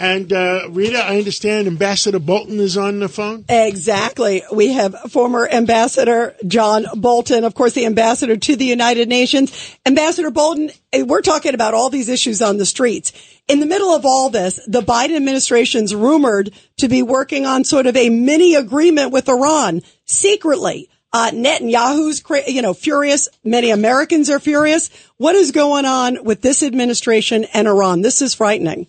And Rita, I understand Ambassador Bolton is on the phone? Exactly. We have former Ambassador John Bolton, of course, the ambassador to the United Nations. Ambassador Bolton, we're talking about all these issues on the streets. In the middle of all this, the Biden administration's rumored to be working on sort of a mini agreement with Iran secretly. Netanyahu's, furious. Many Americans are furious. What is going on with this administration and Iran? This is frightening.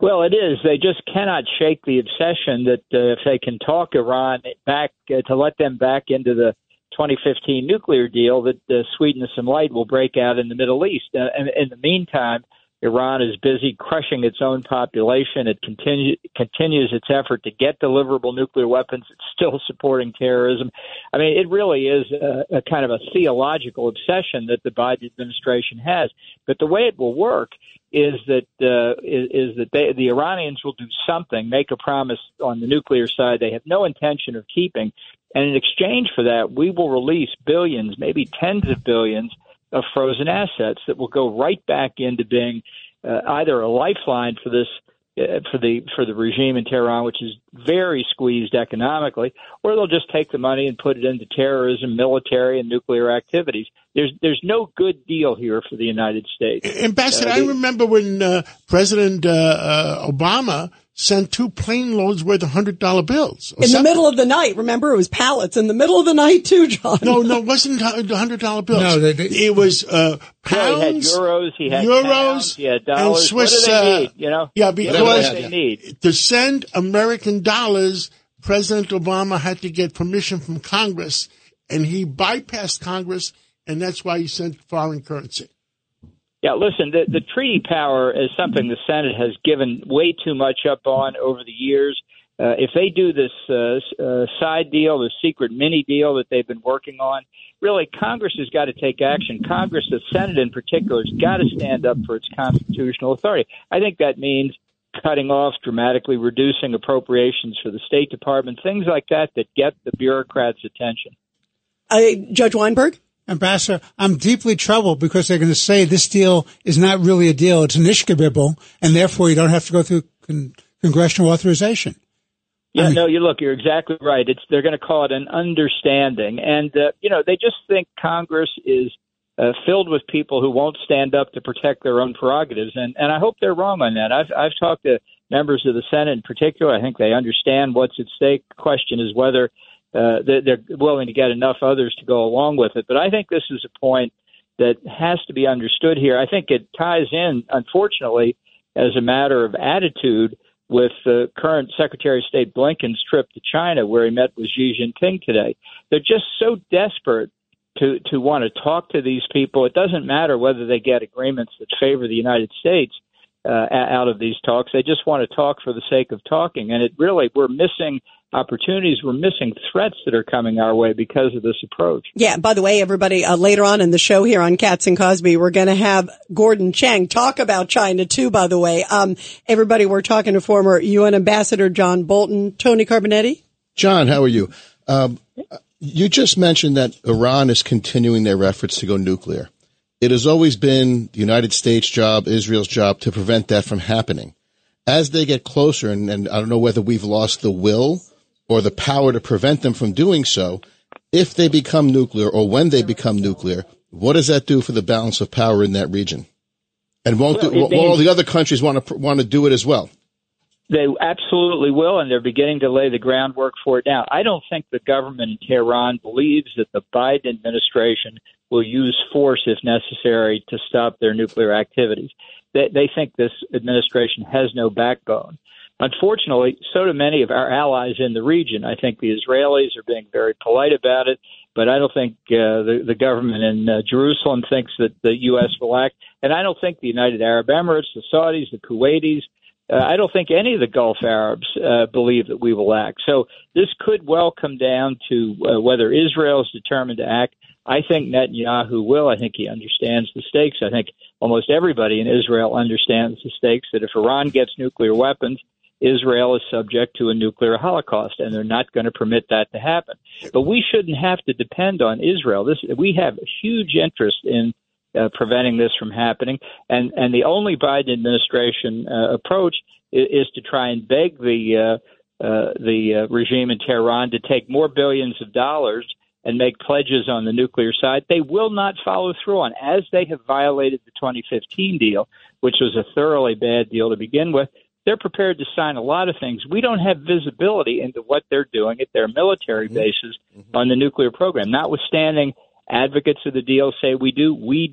Well, it is. They just cannot shake the obsession that if they can talk Iran back to let them back into the 2015 nuclear deal, that sweetness and light will break out in the Middle East. And in the meantime, Iran is busy crushing its own population. It continues its effort to get deliverable nuclear weapons. It's still supporting terrorism. I mean, it really is a kind of a theological obsession that the Biden administration has. But the way it will work is that the Iranians will do something, make a promise on the nuclear side they have no intention of keeping. And in exchange for that, we will release billions, maybe tens of billions of frozen assets that will go right back into being either a lifeline for this for the regime in Tehran, which is very squeezed economically, or they'll just take the money and put it into terrorism, military, and nuclear activities. There's no good deal here for the United States. Ambassador, I remember when President Obama sent two plane loads worth of $100 bills. In the middle of the night, remember? It was pallets in the middle of the night, too, John. No, it wasn't $100 bills. No, it was pounds, he had euros, pounds, he had dollars, and Swiss. What do they need, Yeah, because they need. To send American dollars, President Obama had to get permission from Congress, and he bypassed Congress, and that's why he sent foreign currency. Yeah, listen, the treaty power is something the Senate has given way too much up on over the years. If they do this side deal, the secret mini deal that they've been working on, really, Congress has got to take action. Congress, the Senate in particular, has got to stand up for its constitutional authority. I think that means cutting off, dramatically reducing appropriations for the State Department, things like that that get the bureaucrats' attention. Judge Weinberg? Ambassador, I'm deeply troubled because they're going to say this deal is not really a deal. It's an ishkabibble, and therefore you don't have to go through congressional authorization. Yeah, you're exactly right. They're going to call it an understanding. And, they just think Congress is filled with people who won't stand up to protect their own prerogatives. And I hope they're wrong on that. I've talked to members of the Senate in particular. I think they understand what's at stake. The question is whether they're willing to get enough others to go along with it. But I think this is a point that has to be understood here. I think it ties in, unfortunately, as a matter of attitude with the current Secretary of State Blinken's trip to China, where he met with Xi Jinping today. They're just so desperate to want to talk to these people. It doesn't matter whether they get agreements that favor the United States out of these talks. They just want to talk for the sake of talking. And we're missing opportunities. We're missing threats that are coming our way because of this approach. Yeah. By the way, everybody, later on in the show here on Cats and Cosby, we're going to have Gordon Chang talk about China too, by the way. Everybody, we're talking to former UN Ambassador John Bolton. Tony Carbonetti. John, how are you? You just mentioned that Iran is continuing their efforts to go nuclear. It has always been the United States' job, Israel's job, to prevent that from happening. As they get closer, and I don't know whether we've lost the will or the power to prevent them from doing so, if they become nuclear or when they become nuclear, what does that do for the balance of power in that region? And all the other countries want to do it as well? They absolutely will, and they're beginning to lay the groundwork for it now. I don't think the government in Tehran believes that the Biden administration will use force, if necessary, to stop their nuclear activities. They think this administration has no backbone. Unfortunately, so do many of our allies in the region. I think the Israelis are being very polite about it, but I don't think the government in Jerusalem thinks that the U.S. will act. And I don't think the United Arab Emirates, the Saudis, the Kuwaitis, I don't think any of the Gulf Arabs believe that we will act. So this could well come down to whether Israel is determined to act. I think Netanyahu will. I think he understands the stakes. I think almost everybody in Israel understands the stakes that if Iran gets nuclear weapons, Israel is subject to a nuclear holocaust, and they're not going to permit that to happen. But we shouldn't have to depend on Israel. We have a huge interest in preventing this from happening. And the only Biden administration approach is to try and beg the regime in Tehran to take more billions of dollars and make pledges on the nuclear side. They will not follow through on, as they have violated the 2015 deal, which was a thoroughly bad deal to begin with. They're prepared to sign a lot of things. We don't have visibility into what they're doing at their military bases on the nuclear program, notwithstanding advocates of the deal say we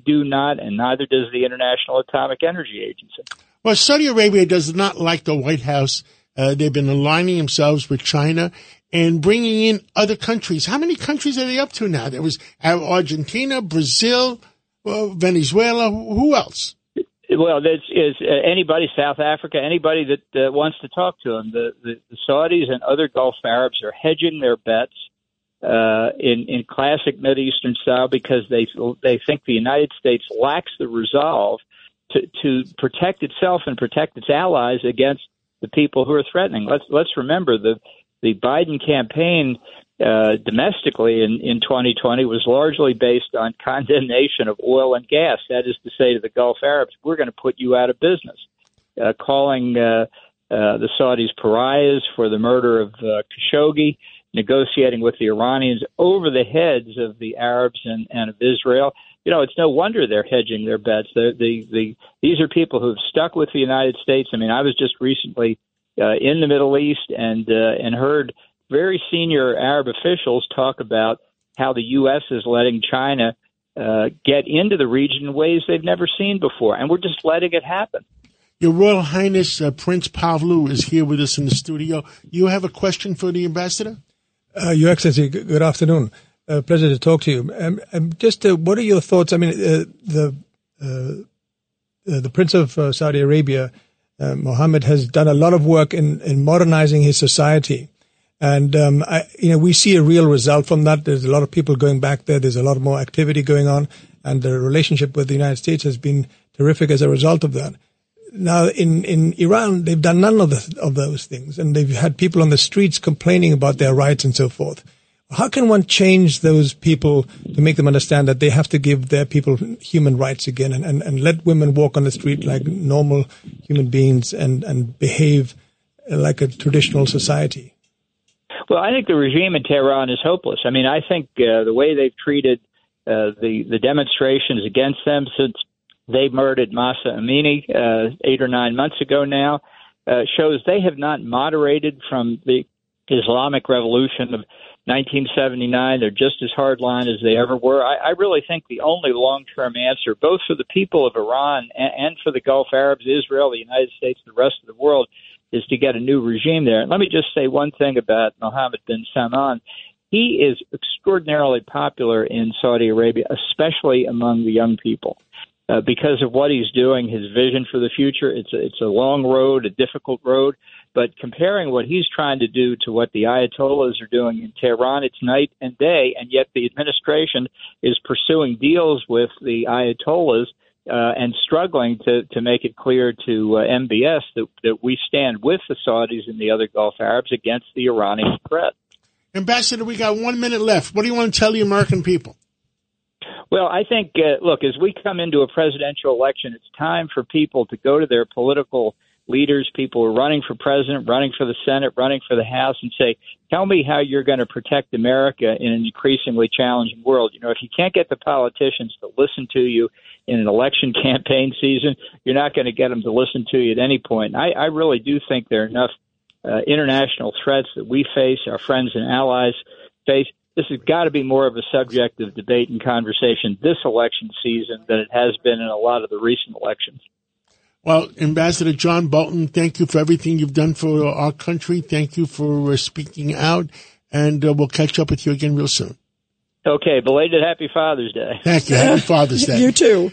do not, and neither does the International Atomic Energy Agency. Well, Saudi Arabia does not like the White House. They've been aligning themselves with China and bringing in other countries. How many countries are they up to now? There was Argentina, Brazil, Venezuela. Who else? Well, that is anybody, South Africa, anybody that wants to talk to them. The Saudis and other Gulf Arabs are hedging their bets in classic Mideastern style because they think the United States lacks the resolve to protect itself and protect its allies against the people who are threatening. Let's remember the Biden campaign domestically in 2020 was largely based on condemnation of oil and gas. That is to say to the Gulf Arabs, we're going to put you out of business, calling the Saudis pariahs for the murder of Khashoggi, negotiating with the Iranians over the heads of the Arabs and of Israel. You know, it's no wonder they're hedging their bets. These are people who have stuck with the United States. I mean, I was just recently in the Middle East and heard very senior Arab officials talk about how the U.S. is letting China get into the region in ways they've never seen before, and we're just letting it happen. Your Royal Highness Prince Pavlu is here with us in the studio. You have a question for the ambassador? Your Excellency, good afternoon. Pleasure to talk to you. What are your thoughts? I mean, the Prince of Saudi Arabia, Mohammed, has done a lot of work in modernizing his society, and we see a real result from that. There's a lot of people going back there. There's a lot more activity going on, and the relationship with the United States has been terrific as a result of that. Now, in Iran, they've done none of those things, and they've had people on the streets complaining about their rights and so forth. How can one change those people to make them understand that they have to give their people human rights again and let women walk on the street like normal human beings and behave like a traditional society? Well, I think the regime in Tehran is hopeless. I mean, I think the way they've treated the demonstrations against them since they murdered Mahsa Amini 8 or 9 months ago now shows they have not moderated from the Islamic Revolution of 1979. They're just as hardline as they ever were. I really think the only long-term answer, both for the people of Iran and for the Gulf Arabs, Israel, the United States, and the rest of the world, is to get a new regime there. And let me just say one thing about Mohammed bin Salman. He is extraordinarily popular in Saudi Arabia, especially among the young people, because of what he's doing, his vision for the future. It's a long road, a difficult road. But comparing what he's trying to do to what the Ayatollahs are doing in Tehran, it's night and day, and yet the administration is pursuing deals with the Ayatollahs and struggling to make it clear to MBS that we stand with the Saudis and the other Gulf Arabs against the Iranian threat. Ambassador, we got 1 minute left. What do you want to tell the American people? Well, I think, look, as we come into a presidential election, it's time for people to go to their political leaders, people who are running for president, running for the Senate, running for the House, and say, tell me how you're going to protect America in an increasingly challenging world. You know, if you can't get the politicians to listen to you in an election campaign season, you're not going to get them to listen to you at any point. I really do think there are enough international threats that we face, our friends and allies face. This has got to be more of a subject of debate and conversation this election season than it has been in a lot of the recent elections. Well, Ambassador John Bolton, thank you for everything you've done for our country. Thank you for speaking out, and we'll catch up with you again real soon. Okay, belated Happy Father's Day. Thank you. Happy Father's Day. You too.